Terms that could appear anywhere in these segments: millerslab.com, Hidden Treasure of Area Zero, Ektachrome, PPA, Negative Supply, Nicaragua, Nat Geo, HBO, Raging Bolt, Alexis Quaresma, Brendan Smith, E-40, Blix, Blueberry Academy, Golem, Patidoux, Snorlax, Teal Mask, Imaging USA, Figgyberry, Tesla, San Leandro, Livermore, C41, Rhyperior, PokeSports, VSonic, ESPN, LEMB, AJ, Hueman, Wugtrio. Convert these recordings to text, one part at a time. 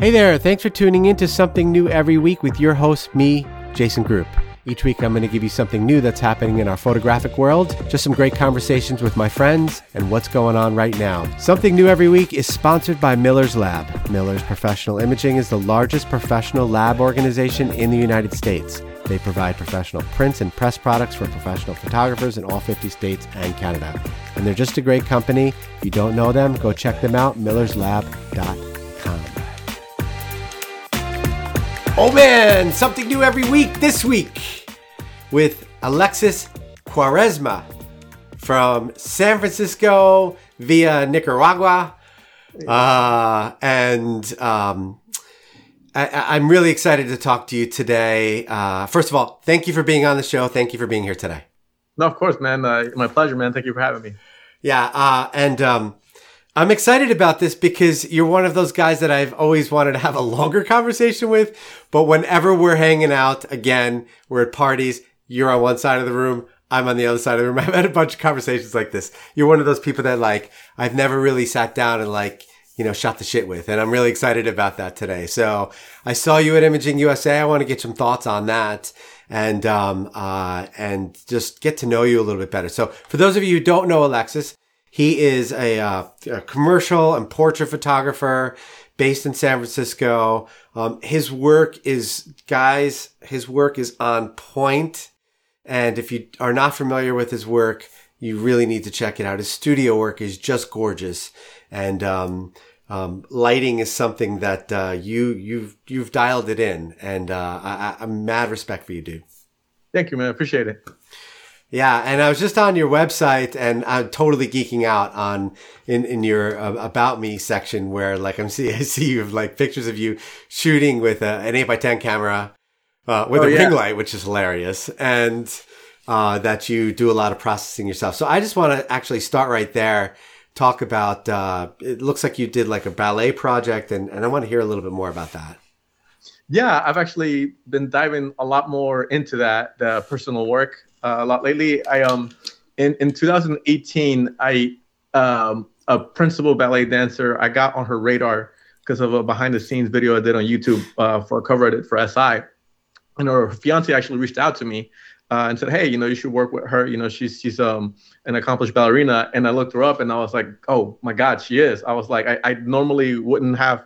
Hey there, thanks for tuning in to Something New Every Week with your host, me, Jason Group. Each week I'm going to give you something new that's happening in our photographic world, just some great conversations with my friends, and what's going on right now. Something New Every Week is sponsored by Miller's Lab. Miller's Professional Imaging is the largest professional lab organization in the United States. They provide professional prints and press products for professional photographers in all 50 states and Canada. And they're just a great company. If you don't know them, go check them out, millerslab.com. Oh man, something new every week this week with Alexis Quaresma from San Francisco via Nicaragua. I'm really excited to talk to you today. First of all, thank you for being on the show. Thank you for being here today. No, of course, man. My pleasure, man. Thank you for having me. Yeah. I'm excited about this because you're one of those guys that I've always wanted to have a longer conversation with, but whenever we're hanging out, again, we're at parties, you're on one side of the room, I'm on the other side of the room. I've had a bunch of conversations like this. You're one of those people that I've never really sat down and shot the shit with, and I'm really excited about that today. So I saw you at Imaging USA. I want to get some thoughts on that and just get to know you a little bit better. So for those of you who don't know Alexis, he is a commercial and portrait photographer based in San Francisco. His work is on point. And if you are not familiar with his work, you really need to check it out. His studio work is just gorgeous. And, lighting is something that, you've dialed it in. And, I'm mad respect for you, dude. Thank you, man. I appreciate it. Yeah, and I was just on your website, and I'm totally geeking out in your About Me section where I see you have pictures of you shooting with an 8x10 camera with a ring light, which is hilarious, and that you do a lot of processing yourself. So I just want to actually start right there, talk about it looks like you did a ballet project, and I want to hear a little bit more about that. Yeah, I've actually been diving a lot more into that, the personal work. A lot lately. In 2018, a principal ballet dancer, I got on her radar because of a behind the scenes video I did on YouTube for a cover I did for SI. And her fiance actually reached out to me and said, hey, you should work with her. She's an accomplished ballerina. And I looked her up and I was like, oh my God, she is. I was like, I normally wouldn't have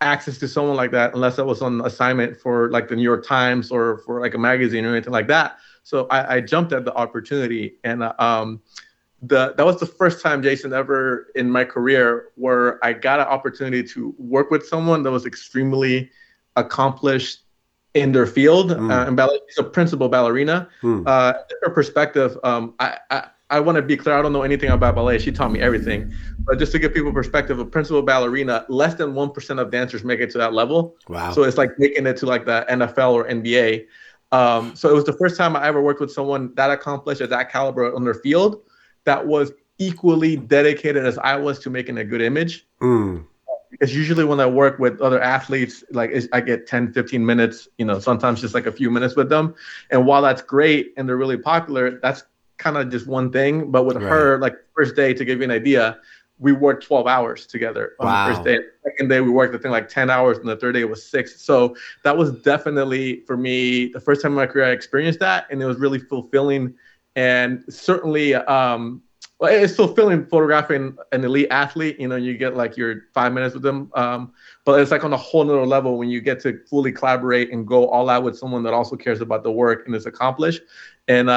access to someone like that unless I was on assignment for the New York Times or for a magazine or anything like that. So I jumped at the opportunity, and that was the first time, Jason, ever in my career where I got an opportunity to work with someone that was extremely accomplished in their field. And ballet, she's a principal ballerina. Her perspective, I want to be clear, I don't know anything about ballet. She taught me everything. But just to give people perspective, a principal ballerina, less than 1% of dancers make it to that level. Wow. So it's making it to the NFL or NBA. So it was the first time I ever worked with someone that accomplished at that caliber on their field that was equally dedicated as I was to making a good image. It's usually when I work with other athletes, I get 10, 15 minutes, sometimes just a few minutes with them. And while that's great and they're really popular, that's kind of just one thing. But with her, first day, to give you an idea, we worked 12 hours together on the first day. The second day, we worked, 10 hours, and the third day it was 6. So that was definitely, for me, the first time in my career I experienced that, and it was really fulfilling. And certainly, it's fulfilling photographing an elite athlete. You get, your 5 minutes with them. But it's, on a whole nother level when you get to fully collaborate and go all out with someone that also cares about the work and is accomplished. And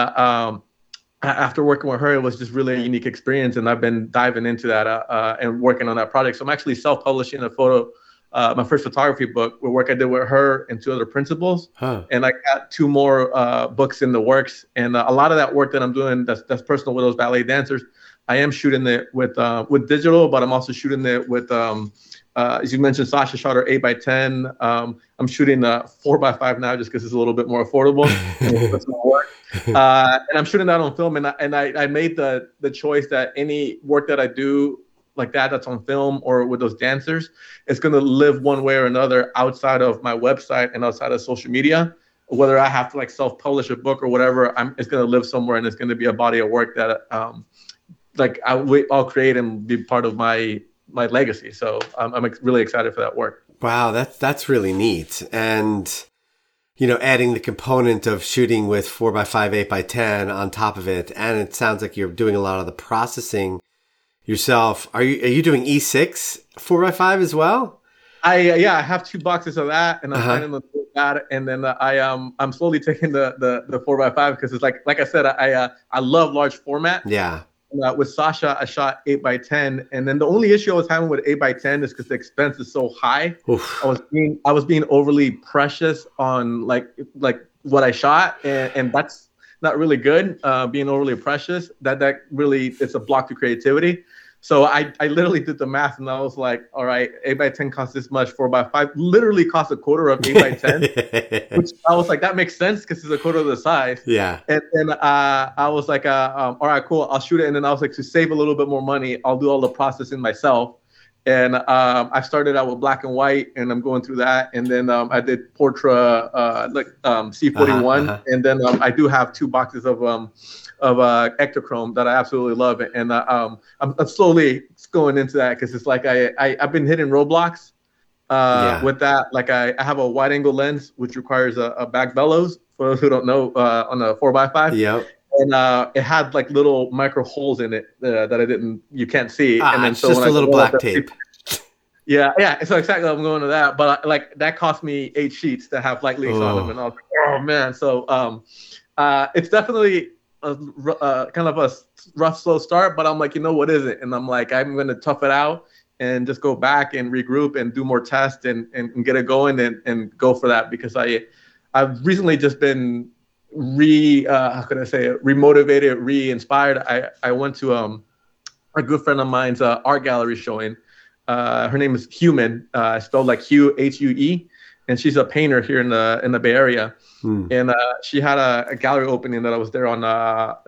after working with her, it was just really a unique experience, and I've been diving into that and working on that project. So I'm actually self-publishing a photo, my first photography book, with work I did with her and two other principals, and I got 2 more books in the works. And a lot of that work that I'm doing that's personal with those ballet dancers, I am shooting it with digital, but I'm also shooting it with, as you mentioned, Sasha shot her 8x10. I'm shooting a 4x5 now just because it's a little bit more affordable. And I'm shooting that on film, and I made the choice that any work that I do that's on film or with those dancers, it's going to live one way or another outside of my website and outside of social media. Whether I have to self-publish a book or whatever, it's going to live somewhere, and it's going to be a body of work that I'll create and be part of my legacy. So I'm really excited for that work. Wow, that's really neat. And, you know, adding the component of shooting with 4x5, 8x10 on top of it. And it sounds like you're doing a lot of the processing yourself. Are you doing E6 4x5 as well? I have 2 boxes of that, and I'm planning to do that, and then I'm slowly taking the 4x5 because it's like I said, I love large format. Yeah. With Sasha, I shot 8x10, and then the only issue I was having with 8x10 is because the expense is so high. Oof. I was being overly precious on like what I shot, and that's not really good. Being overly precious, that really, it's a block to creativity. So I literally did the math, and I was like, all right, 8x10 costs this much, 4x5 literally costs a quarter of 8x10, which I was like, that makes sense because it's a quarter of the size. Yeah. And then I was like, all right, cool, I'll shoot it. And then I was like, to save a little bit more money, I'll do all the processing myself. And I started out with black and white, and I'm going through that. And then I did Portra, C41. Uh-huh. And then I do have 2 boxes of Ektachrome that I absolutely love. And I'm slowly going into that because it's like I've been hitting roadblocks with that. Like I have a wide angle lens, which requires a back bellows, for those who don't know, on a 4x5. Yep. And it had like little micro holes in it that you can't see. And then, so it's just a little black tape. Yeah. So exactly, I'm going to that. But like that cost me 8 sheets that have light leaks on them. And I was like, oh man. So it's definitely kind of a rough, slow start, but I'm like, you know, what is it? And I'm like, I'm going to tough it out and just go back and regroup and do more tests and get it going and go for that, because I've recently just been remotivated, re-inspired. I went to a good friend of mine's art gallery showing. Her name is Hueman, spelled like Hugh, Hue. And she's a painter here in the Bay Area. Hmm. And she had a gallery opening that I was there on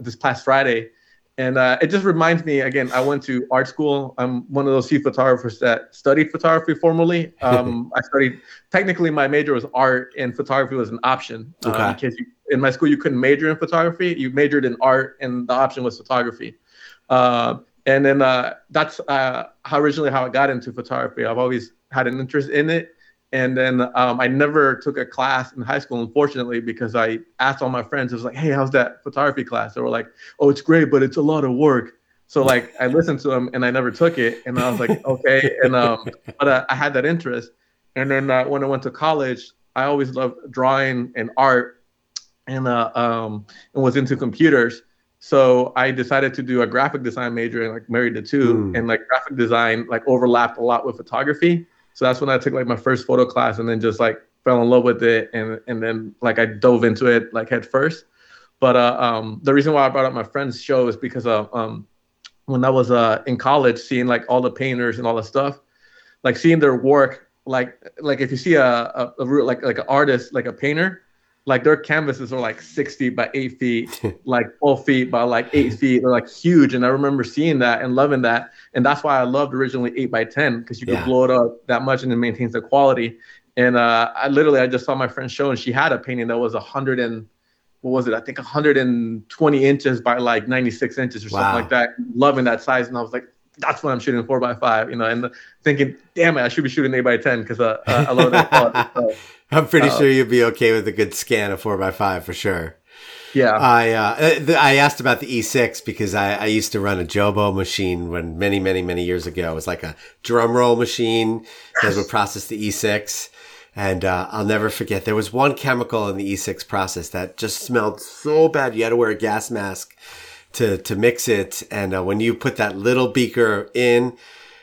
this past Friday. And it just reminds me, again, I went to art school. I'm one of those few photographers that studied photography formally. I studied, technically my major was art, and photography was an option. Okay. Because in my school, you couldn't major in photography. You majored in art, and the option was photography. And then that's how I got into photography. I've always had an interest in it. And then I never took a class in high school, unfortunately, because I asked all my friends. I was like, hey, how's that photography class? They were like, oh, it's great, but it's a lot of work. So like I listened to them and I never took it. And I was like, okay. And but I had that interest. And then when I went to college, I always loved drawing and art and was into computers. So I decided to do a graphic design major and like married the two. And like graphic design like overlapped a lot with photography. So that's when I took like my first photo class, and then just like fell in love with it, and then like I dove into it like head first. But the reason why I brought up my friend's show is because when I was in college, seeing like all the painters and all the stuff, like seeing their work, like if you see a real, like an artist, like a painter, like their canvases are like 60 by 8 feet, like 12 feet by like 8 feet. They're like huge. And I remember seeing that and loving that. And that's why I loved originally 8x10, because you could blow it up that much and it maintains the quality. And I just saw my friend's show, and she had a painting that was 120 inches by like 96 inches or something like that. Loving that size. And I was like, that's when I'm shooting 4x5, you know, and thinking, damn it, I should be shooting 8x10 because I love that quality. So, I'm pretty sure you'd be okay with a good scan of 4x5 for sure. Yeah. I asked about the E6 because I used to run a Jobo machine when many, many, many years ago. It was like a drum roll machine that would process the E6. And I'll never forget, there was one chemical in the E6 process that just smelled so bad. You had to wear a gas mask to mix it. And when you put that little beaker in,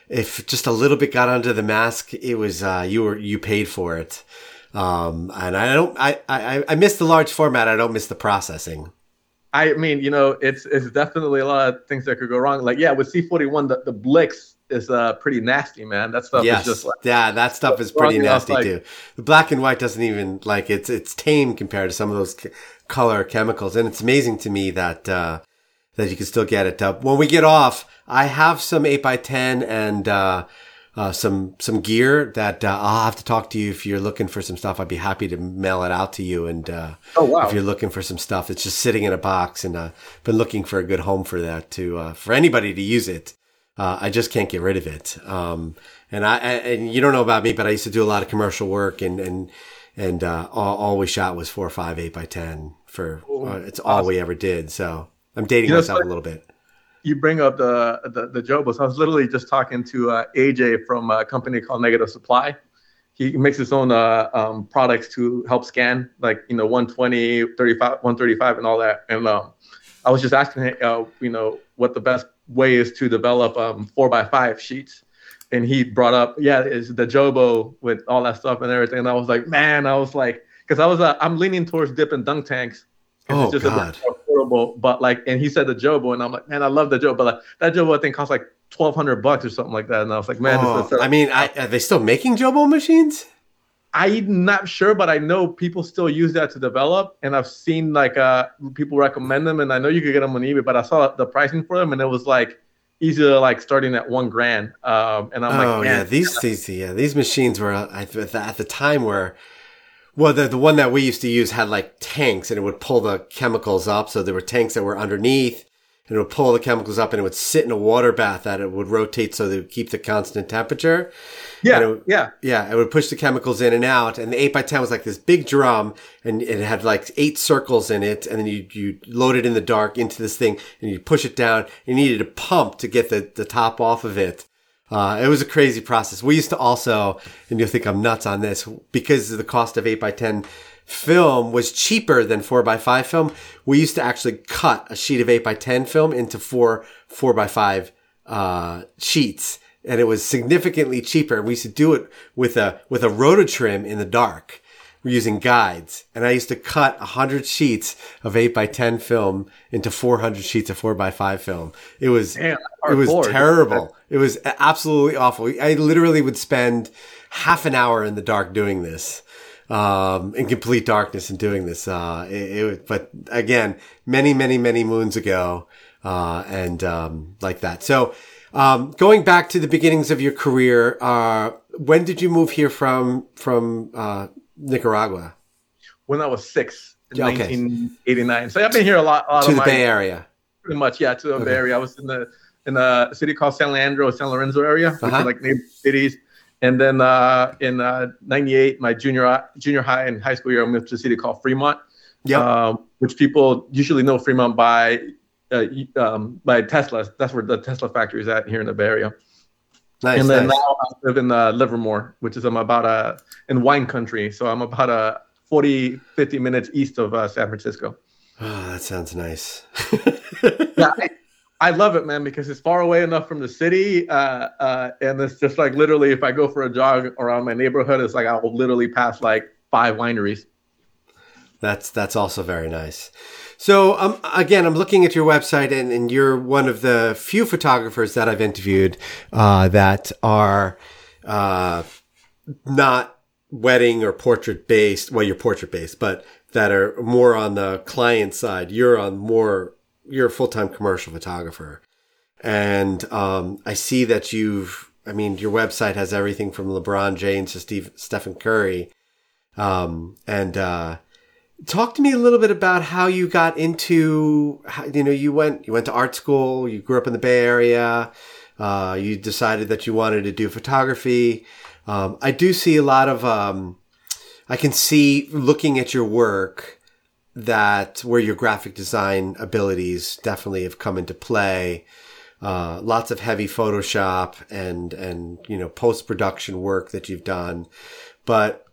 if just a little bit got onto the mask, it was you paid for it. And I miss the large format. I don't miss the processing. I mean, you know, it's definitely a lot of things that could go wrong. Like, yeah, with C41, the Blix is pretty nasty, man. That stuff is just like, yeah, that stuff is pretty nasty too. The black and white doesn't even like it's tame compared to some of those color chemicals. And it's amazing to me that you can still get it up. When we get off, I have some 8x10 and, some gear that I'll have to talk to you if you're looking for some stuff. I'd be happy to mail it out to you. And if you're looking for some stuff, it's just sitting in a box, and been looking for a good home for that for anybody to use it. I just can't get rid of it. And I you don't know about me, but I used to do a lot of commercial work, and all we shot was 4, 5, 8 by 10 for it's all we ever did. So I'm dating myself a little bit. You bring up the Jobo. So I was literally just talking to AJ from a company called Negative Supply. He makes his own products to help scan, like, 120, 35, 135 and all that. And I was just asking him, what the best way is to develop 4x5 sheets. And he brought up, it's the Jobo with all that stuff and everything. And I was like, because I'm leaning towards dip and dunk tanks. Oh, it's just God. A affordable, but and he said the Jobo, and I'm like, man, I love the Jobo, but that Jobo I think costs like $1,200 or something like that, and I was like, man, this is. I mean, are they still making Jobo machines? I'm not sure, but I know people still use that to develop, and I've seen people recommend them, and I know you could get them on eBay, but I saw the pricing for them, and it was easy to starting at $1,000, and I'm these machines were at the time were. Well, the one that we used to use had tanks, and it would pull the chemicals up. So there were tanks that were underneath, and it would pull the chemicals up, and it would sit in a water bath that it would rotate so they would keep the constant temperature. Yeah, it would push the chemicals in and out. And the 8x10 was this big drum, and it had 8 circles in it. And then you load it in the dark into this thing, and you push it down. You needed a pump to get the top off of it. It was a crazy process. We used to also, and you'll think I'm nuts on this, because the cost of 8x10 film was cheaper than 4x5 film, we used to actually cut a sheet of 8x10 film into 4x5 sheets. And it was significantly cheaper. We used to do it with a rototrim in the dark. We're using guides. And I used to cut 100 sheets of 8x10 film into 400 sheets of 4x5 film. It was terrible. It was absolutely awful. I literally would spend half an hour in the dark doing this, in complete darkness and doing this. But again, many, many, many moons ago, like that. So, going back to the beginnings of your career, when did you move here from Nicaragua? When I was 6 in 1989. So I've been here a lot to the Bay Area. Pretty much, yeah, to the Bay Area. I was in a city called San Leandro, San Lorenzo area, which are neighbor cities. And then in 98, my junior high and high school year, I moved to a city called Fremont, which people usually know Fremont by Tesla. That's where the Tesla factory is at here in the Bay Area. Nice, and then now I live in Livermore, which is in wine country. So I'm about 40, 50 minutes east of San Francisco. Oh, that sounds nice. Yeah, I love it, man, because it's far away enough from the city. And it's just literally if I go for a jog around my neighborhood, it's I will literally pass 5 wineries. That's also very nice. So again, I'm looking at your website, and you're one of the few photographers that I've interviewed that are not wedding or portrait based. Well, you're portrait based, but that are more on the client side. You're a full-time commercial photographer, and I see that your website has everything from LeBron James to Stephen Curry, talk to me a little bit about how you got into, you went to art school, you grew up in the Bay Area, you decided that you wanted to do photography. I do see a lot of, I can see looking at your work where your graphic design abilities definitely have come into play. Lots of heavy Photoshop and post-production work that you've done, but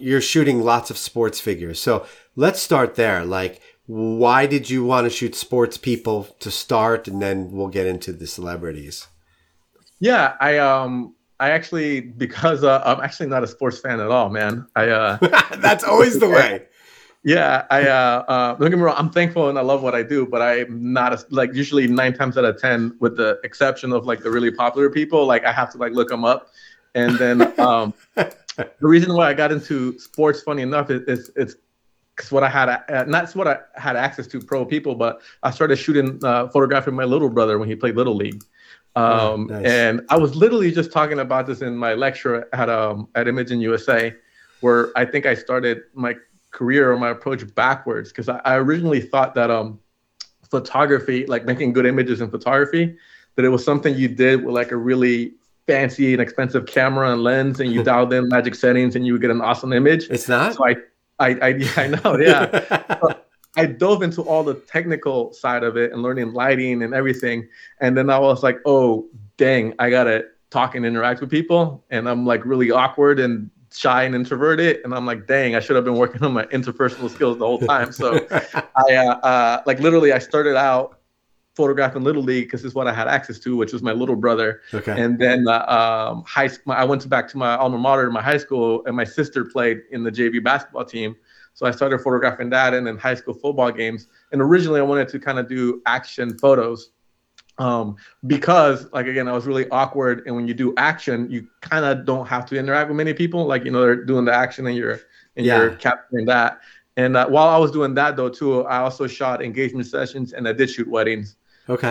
you're shooting lots of sports figures. So let's start there. Why did you want to shoot sports people to start? And then we'll get into the celebrities. Yeah, because I'm actually not a sports fan at all, man. That's always the way. Yeah, don't get me wrong. I'm thankful and I love what I do, but I'm not usually 9 times out of 10, with the exception of the really popular people. I have to look them up, and then the reason why I got into sports, funny enough, is it's what I had access to pro people, but I started shooting photographing my little brother when he played Little League. Nice. And I was literally just talking about this in my lecture at Imaging USA, where I think I started my career or my approach backwards, because I originally thought that photography, making good images in photography, that it was something you did with a really fancy and expensive camera and lens, and you dialed in magic settings, and you would get an awesome image. It's not. So I know, yeah. So I dove into all the technical side of it and learning lighting and everything, and then I was like, oh dang, I gotta talk and interact with people, and I'm like really awkward and shy and introverted, and I'm like, dang, I should have been working on my interpersonal skills the whole time. So I started out photographing Little League because it's what I had access to, which was my little brother. Okay. And then I went back to my alma mater, my high school, and my sister played in the JV basketball team. So I started photographing that and then high school football games. And originally I wanted to kind of do action photos because, like, again, I was really awkward. And when you do action, you kind of don't have to interact with many people. Like, you know, they're doing the action and you're capturing that. And while I was doing that, though, too, I also shot engagement sessions and I did shoot weddings. Okay.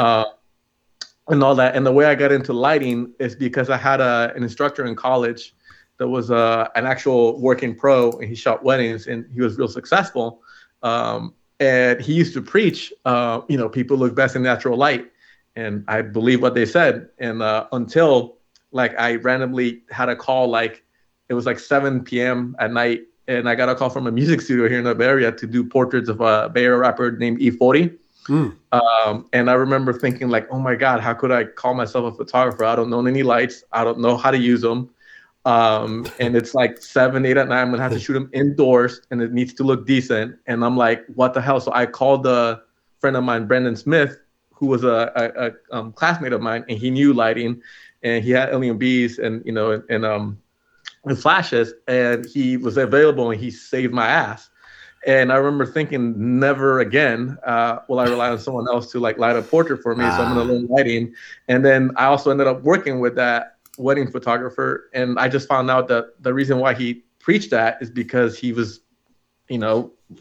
And all that. And the way I got into lighting is because I had an instructor in college that was an actual working pro, and he shot weddings and he was real successful. And he used to preach, people look best in natural light. And I believe what they said. And until I randomly had a call, it was 7 p.m. at night. And I got a call from a music studio here in the Bay Area to do portraits of a Bay Area rapper named E-40. Mm. And I remember thinking oh my God, how could I call myself a photographer? I don't know any lights. I don't know how to use them. And it's 7, 8 at night. I'm going to have to shoot them indoors and it needs to look decent. And I'm like, what the hell? So I called a friend of mine, Brendan Smith, who was a classmate of mine, and he knew lighting and he had LEMBs and flashes, and he was available and he saved my ass. And I remember thinking, never again will I rely on someone else to light a portrait for me. So I'm going to learn lighting. And then I also ended up working with that wedding photographer, and I just found out that the reason why he preached that is because he was,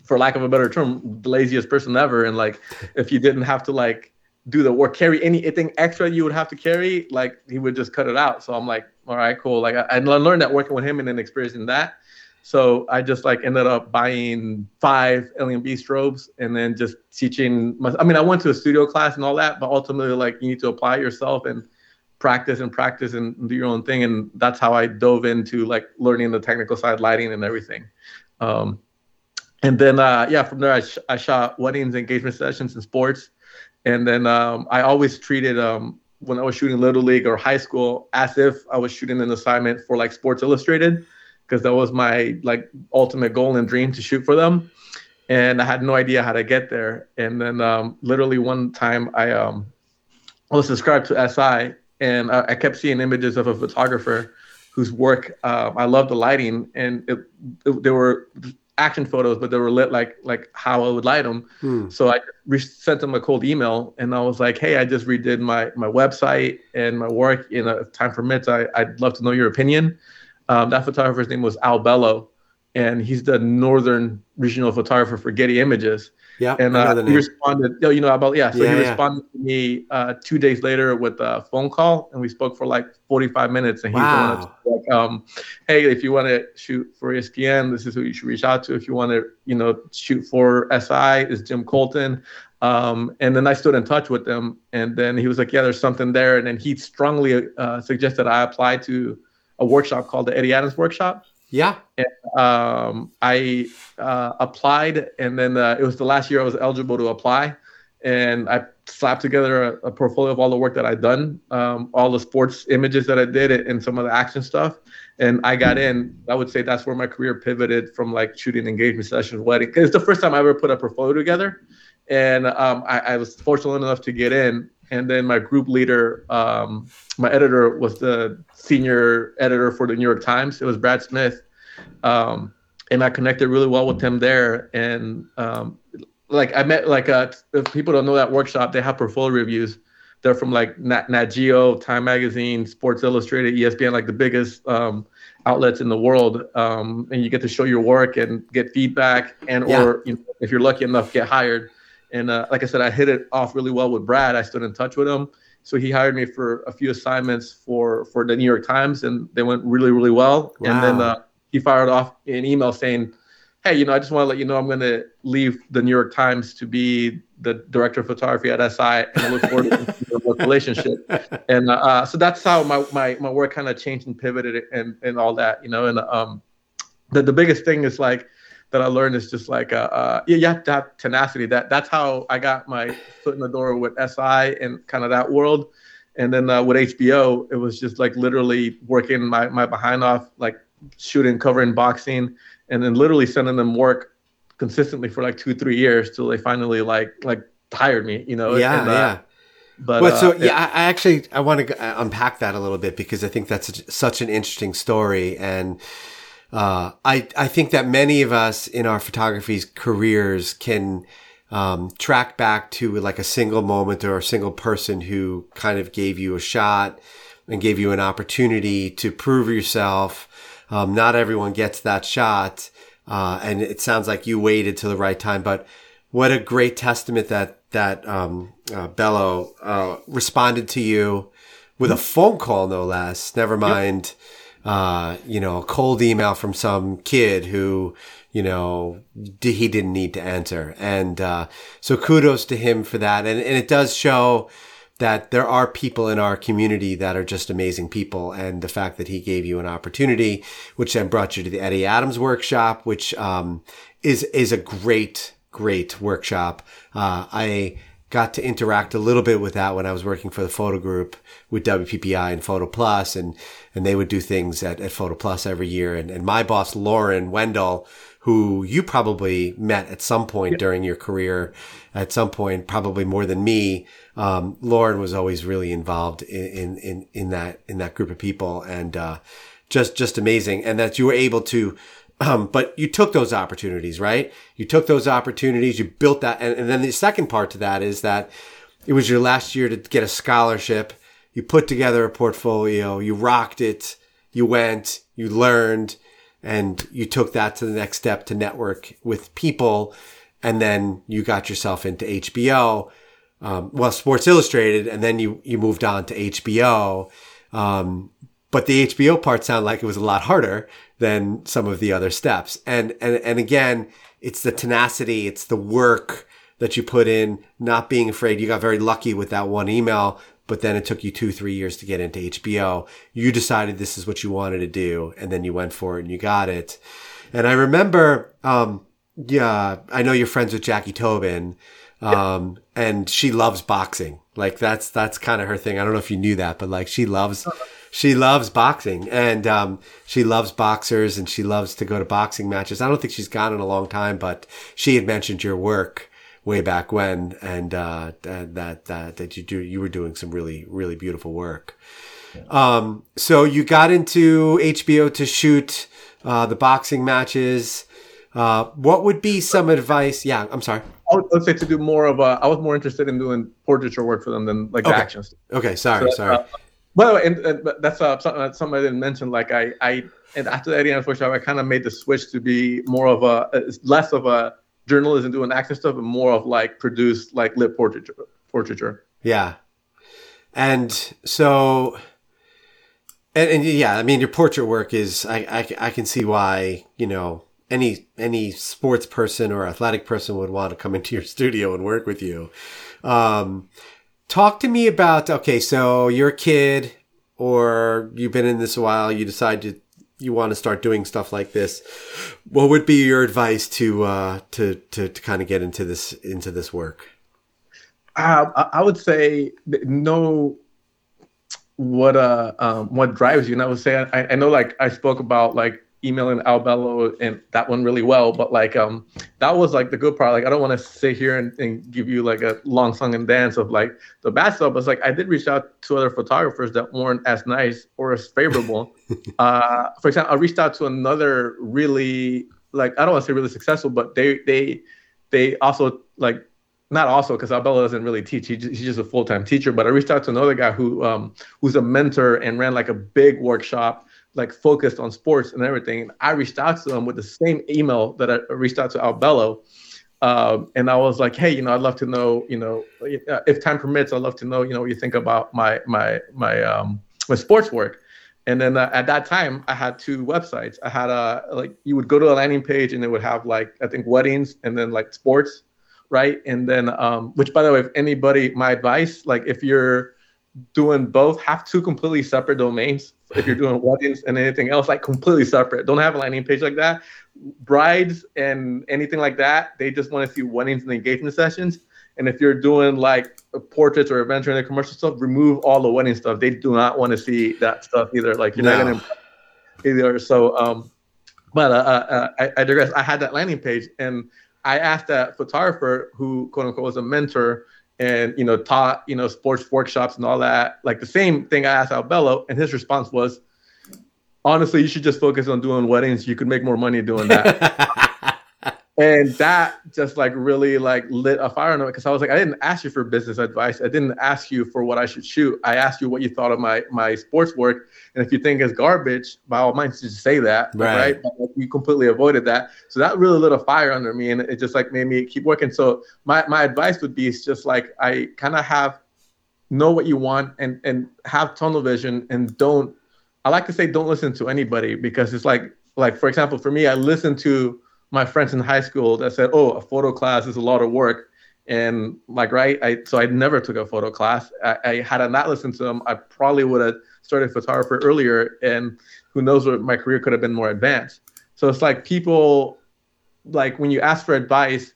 for lack of a better term, the laziest person ever. And if you didn't have to do the work, carry anything extra you would have to carry, he would just cut it out. So I'm like, all right, cool. I learned that working with him and then experiencing that. So I just ended up buying 5 LEMB strobes and then just teaching. I went to a studio class and all that, but ultimately you need to apply yourself and practice and do your own thing. And that's how I dove into learning the technical side, lighting and everything. And then, from there I shot weddings, engagement sessions and sports. And then I always treated when I was shooting Little League or high school as if I was shooting an assignment for Sports Illustrated, because that was my ultimate goal and dream to shoot for them. And I had no idea how to get there. And then literally one time I was subscribed to SI, and I kept seeing images of a photographer whose work I loved the lighting, and they were action photos, but they were lit like how I would light them. So I sent them a cold email, and I was like, hey, I just redid my website and my work. If time permits, I'd love to know your opinion. That photographer's name was Al Bello, and he's the northern regional photographer for Getty Images. Yeah, and he responded. He responded to me 2 days later with a phone call, and we spoke for 45 minutes. And he was hey, if you want to shoot for ESPN, this is who you should reach out to. If you want to, shoot for SI, is Jim Colton. And then I stood in touch with him, and then he was like, yeah, there's something there. And then he strongly suggested I apply to a workshop called the Eddie Adams Workshop. Yeah. And, I applied, and then it was the last year I was eligible to apply, and I slapped together a portfolio of all the work that I'd done, all the sports images that I did and some of the action stuff. And I got in. I would say that's where my career pivoted from shooting engagement sessions, wedding. It's the first time I ever put a portfolio together. And I was fortunate enough to get in. And then my group leader, my editor was the senior editor for the New York Times. It was Brad Smith. And I connected really well with him there. And I met, if people don't know that workshop, they have portfolio reviews. They're from Nat Geo, Time Magazine, Sports Illustrated, ESPN, the biggest outlets in the world. And you get to show your work and get feedback or if you're lucky enough, get hired. And like I said, I hit it off really well with Brad. I stood in touch with him. So he hired me for a few assignments for the New York Times, and they went really, really well. Wow. And then he fired off an email saying, hey, you know, I just want to let you know I'm going to leave the New York Times to be the director of photography at SI, and I look forward to a relationship. And so that's how my work kind of changed and pivoted and all that, you know. And the biggest thing is like that I learned is just like you have to have tenacity. That's how I got my foot in the door with SI and kind of that world. And then with HBO, it was just like literally working my behind off, like shooting, covering boxing, and then literally sending them work consistently for like 2-3 years till they finally like hired me, you know? Yeah. And, But well, so yeah, I want to unpack that a little bit, because I think that's such an interesting story. And I think that many of us in our photography's careers can track back to like a single moment or a single person who kind of gave you a shot and gave you an opportunity to prove yourself. Not everyone gets that shot. And it sounds like you waited till the right time, but what a great testament that Bello responded to you with a phone call, no less. Never mind, a cold email from some kid who, you know, he didn't need to answer. And so kudos to him for that. And it does show that there are people in our community that are just amazing people. And the fact that he gave you an opportunity, which then brought you to the Eddie Adams Workshop, which is a great workshop. I got to interact a little bit with that when I was working for the photo group with WPPI and Photo Plus, and they would do things at Photo Plus every year. And my boss, Lauren Wendell, who you probably met at some point during your career, at some point, probably more than me. Lauren was always really involved in that group of people, and just amazing. And that you were able to, but you took those opportunities, right? You took those opportunities, you built that. And then the second part to that is that it was your last year to get a scholarship. You put together a portfolio, you rocked it, you went, you learned, and you took that to the next step to network with people. And then you got yourself into HBO, Sports Illustrated, and then you moved on to HBO. But the HBO part sounded like it was a lot harder than some of the other steps. And again, it's the tenacity, it's the work that you put in, not being afraid. You got very lucky with that one email, but then it took you 2-3 years to get into HBO. You decided this is what you wanted to do, and then you went for it and you got it. And I remember, I know you're friends with Jackie Tobin, and she loves boxing. Like that's kind of her thing. I don't know if you knew that, but like she loves boxing, and she loves boxers, and she loves to go to boxing matches. I don't think she's gone in a long time, but she had mentioned your work way back when, and that you were doing some really, really beautiful work. Yeah. So you got into HBO to shoot the boxing matches. What would be some advice? Yeah, I'm sorry. I would say to do more of I was more interested in doing portraiture work for them than like the action stuff. Okay, sorry. Well, and that's something I didn't mention. Like and after the Eddie Adams Workshop, I kind of made the switch to be more of less of a journalism doing action stuff and more of like produced like lit portraiture. Yeah. And so, I mean, your portrait work is, I can see why, you know, any sports person or athletic person would want to come into your studio and work with you. Talk to me about, okay, so you're a kid or you've been in this a while, you decide you want to start doing stuff like this. What would be your advice to kind of get into this work? I would say know what drives you. And I would say, I know, like I spoke about like emailing Al Bello and that one really well, but like that was like the good part. Like I don't want to sit here and give you like a long song and dance of like the bad stuff, but like I did reach out to other photographers that weren't as nice or as favorable. For example, I reached out to another really, like I don't want to say really successful, but they also, like not also, because Al Bello doesn't really teach, he's just a full-time teacher, but I reached out to another guy who who's a mentor and ran like a big workshop like focused on sports and everything. And I reached out to them with the same email that I reached out to Al Bello. And I was like, hey, you know, I'd love to know, you know, if time permits, I'd love to know, you know, what you think about my sports work. And then at that time, I had two websites. I had you would go to a landing page and it would have I think weddings and then sports, right? And then, which by the way, if anybody, my advice, if you're doing both, have two completely separate domains. If you're doing weddings and anything else, completely separate. Don't have a landing page like that. Brides and anything like that, they just want to see weddings and engagement sessions. And if you're doing portraits or adventure and commercial stuff, remove all the wedding stuff. They do not want to see that stuff either. You're not going to either. So, I digress. I had that landing page, and I asked that photographer who, quote unquote, was a mentor and taught sports workshops and all that. The same thing I asked Al Bello, and his response was, honestly, you should just focus on doing weddings. You could make more money doing that. And that just really lit a fire in me, because I was I didn't ask you for business advice. I didn't ask you for what I should shoot. I asked you what you thought of my sports work. And if you think it's garbage, by all means, just say that. Right? But you completely avoided that. So that really lit a fire under me, and it just made me keep working. So my advice would be, it's just I kind of know what you want and have tunnel vision, and don't listen to anybody, because it's for example, for me, I listened to my friends in high school that said, "Oh, a photo class is a lot of work," and I never took a photo class. I had I not listened to them, I probably would have started photography earlier, and who knows what my career could have been more advanced. So it's people, when you ask for advice,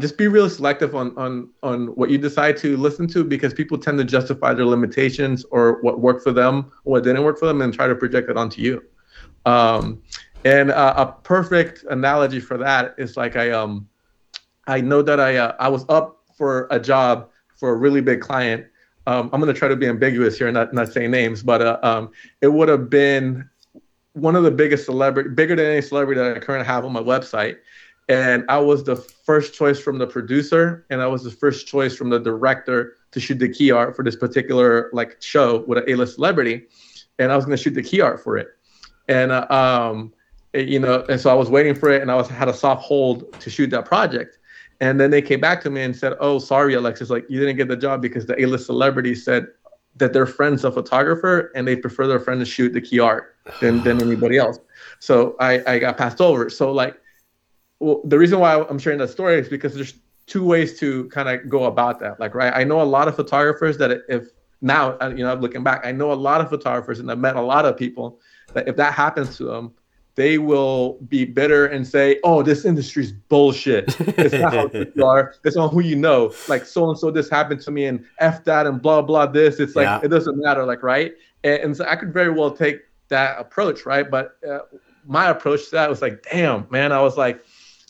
just be really selective on what you decide to listen to, because people tend to justify their limitations or what worked for them, what didn't work for them, and try to project it onto you. And a perfect analogy for that is I know that I was up for a job for a really big client. I'm going to try to be ambiguous here and not say names, but it would have been one of the biggest celebrity, bigger than any celebrity that I currently have on my website. And I was the first choice from the producer, and I was the first choice from the director to shoot the key art for this particular show with an A-list celebrity. And I was going to shoot the key art for it. And and so I was waiting for it, and had a soft hold to shoot that project. And then they came back to me and said, "Oh, sorry, Alexis, you didn't get the job because the A-list celebrity said that their friend's a photographer and they prefer their friend to shoot the key art than anybody else." So I got passed over. So the reason why I'm sharing that story is because there's two ways to kind of go about that. I know a lot of photographers that if now, looking back, I know a lot of photographers, and I've met a lot of people that if that happens to them, they will be bitter and say, "Oh, this industry's bullshit. It's not how you are. It's on who you know. So-and-so, this happened to me, and F that, and blah, blah, this." It's it doesn't matter, right? And so I could very well take that approach, right? But my approach to that was damn, man. I was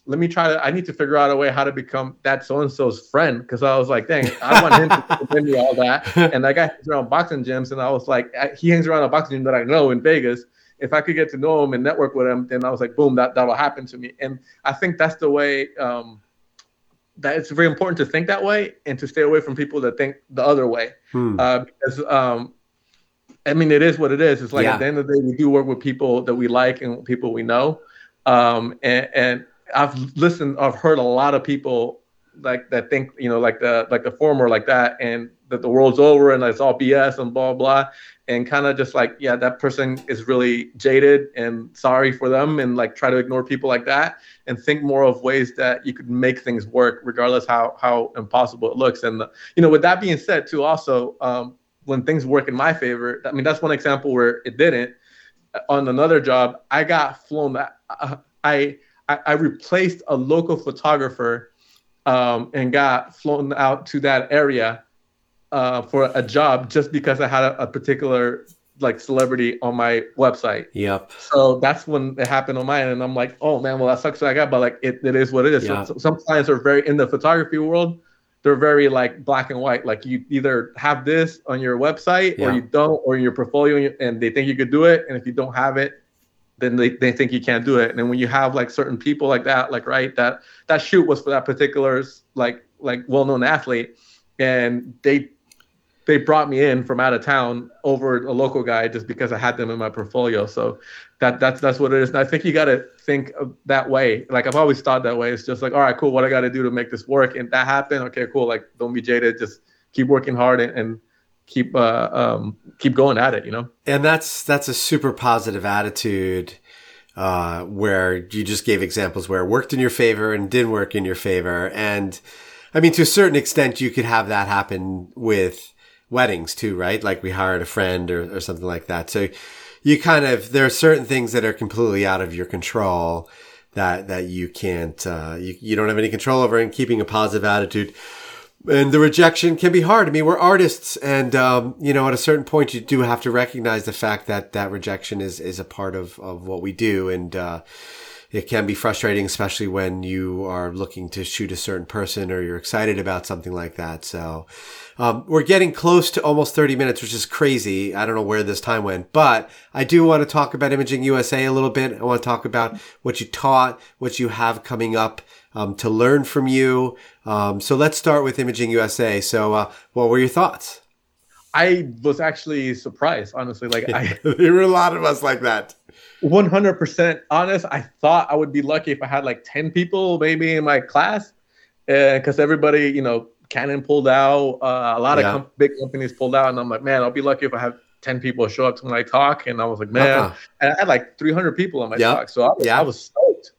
let me try to, I need to figure out a way how to become that so-and-so's friend. Because I was dang, I want him to continue all that. And that guy hangs around boxing gyms. And I was he hangs around a boxing gym that I know in Vegas. If I could get to know him and network with him, then I was boom, that will happen to me. And I think that's the way, that it's very important to think that way and to stay away from people that think the other way. Because, it is what it is. It's at the end of the day, we do work with people that we like and people we know. And I've heard a lot of people that think, the former that, and that the world's over and it's all BS and blah, blah. And kind of just that person is really jaded, and sorry for them, and try to ignore people like that and think more of ways that you could make things work regardless how impossible it looks. And, with that being said too, also, when things work in my favor, that's one example where it didn't. On another job, I got flown. I replaced a local photographer and got flown out to that area for a job just because I had a particular celebrity on my website. Yep. So that's when it happened on mine, and I'm "Oh man, well that sucks that I got," but it is what it is. Yep. So some clients are very in the photography world. They're very black and white. You either have this on your website or you don't, or your portfolio, and they think you could do it. And if you don't have it, then they think you can't do it. And then when you have certain people that shoot was for that particular well-known athlete, and they brought me in from out of town over a local guy just because I had them in my portfolio. So that's what it is. And I think you got to think of that way. I've always thought that way. It's just all right, cool. What I got to do to make this work, and that happened. Okay, cool. Don't be jaded. Just keep working hard and keep going at it, you know? And that's a super positive attitude, where you just gave examples where it worked in your favor and didn't work in your favor. And I mean, to a certain extent, you could have that happen with weddings too, right? Like we hired a friend or something like that. So you kind of, there are certain things that are completely out of your control that you can't, you don't have any control over, and keeping a positive attitude. And the rejection can be hard. I mean, we're artists, and, at a certain point, you do have to recognize the fact that rejection is a part of what we do. And, it can be frustrating, especially when you are looking to shoot a certain person or you're excited about something like that. So, we're getting close to almost 30 minutes, which is crazy. I don't know where this time went, but I do want to talk about Imaging USA a little bit. I want to talk about what you taught, what you have coming up, to learn from you. So let's start with Imaging USA. So, what were your thoughts? I was actually surprised, honestly. Like, there were a lot of us like that. 100% honest. I thought I would be lucky if I had like 10 people maybe in my class, because everybody, Canon pulled out, a lot of big companies pulled out, and I'm like, man, I'll be lucky if I have 10 people show up to my talk. And I was like, man, and I had like 300 people on my talk, so I was stoked.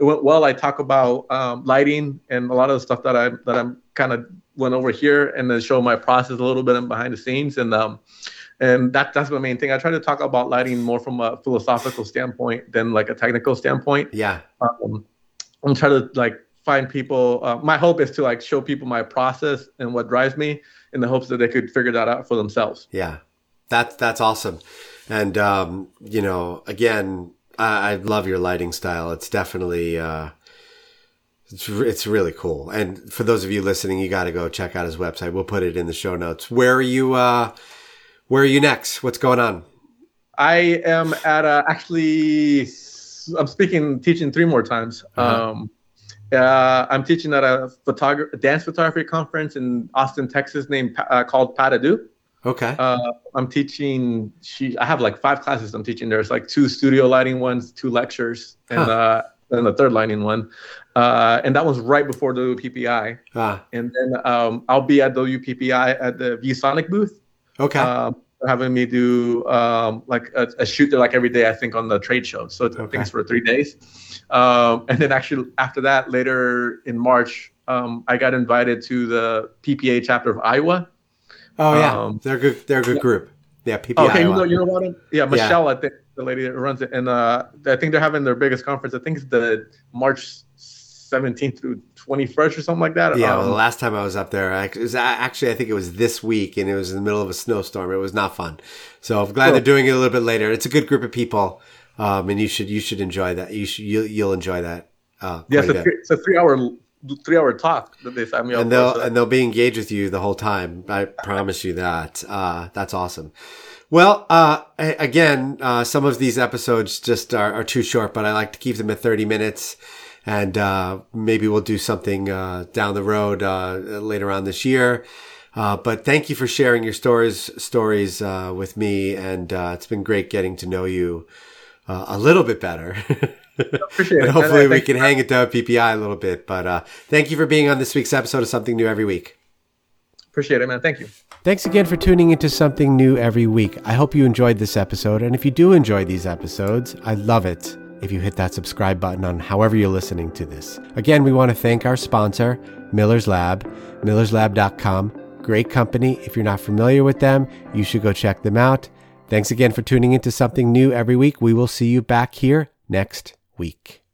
It went well. I talk about lighting and a lot of the stuff that I'm kind of went over here, and then show my process a little bit and behind the scenes, and that's my main thing. I try to talk about lighting more from a philosophical standpoint than like a technical standpoint. Yeah. I'm trying to like find people. My hope is to like show people my process and what drives me, in the hopes that they could figure that out for themselves. Yeah, that's awesome. And again, I love your lighting style. It's definitely it's really cool. And for those of you listening, you got to go check out his website. We'll put it in the show notes. Where are you next? What's going on? I am at I'm teaching 3 more times. Uh-huh. I'm teaching at a dance photography conference in Austin, Texas, called Patidoux. Okay. I'm teaching. I have like 5 classes I'm teaching. There's like 2 studio lighting ones, 2 lectures, and a third lighting one. And that was right before WPPI. And then I'll be at WPPI at the VSonic booth. Okay. Having me do like a shoot there like every day, I think, on the trade show. So I think it's for 3 days. And then actually after that, later in March, I got invited to the PPA chapter of Iowa. Oh, yeah. They're a good group. Yeah, PPA okay, Iowa. You know about them? Yeah, Michelle, I think, the lady that runs it. And I think they're having their biggest conference. I think it's the March 17th through 21st or something like that. Yeah, the last time I was up there, I think it was this week, and it was in the middle of a snowstorm. It was not fun. So I'm glad they're doing it a little bit later. It's a good group of people, and you should enjoy that. You'll enjoy that. It's a 3-hour talk that they signed me up for. And they'll be engaged with you the whole time. I promise you that. That's awesome. Well, some of these episodes just are too short, but I like to keep them at 30 minutes. And maybe we'll do something down the road later on this year. But thank you for sharing your stories with me. And it's been great getting to know you a little bit better. Appreciate it. Hopefully we can hang it down PPI a little bit. But thank you for being on this week's episode of Something New Every Week. Appreciate it, man. Thank you. Thanks again for tuning into Something New Every Week. I hope you enjoyed this episode. And if you do enjoy these episodes, I love it if you hit that subscribe button on however you're listening to this. Again, we want to thank our sponsor, Miller's Lab, millerslab.com. Great company. If you're not familiar with them, you should go check them out. Thanks again for tuning into Something New Every Week. We will see you back here next week.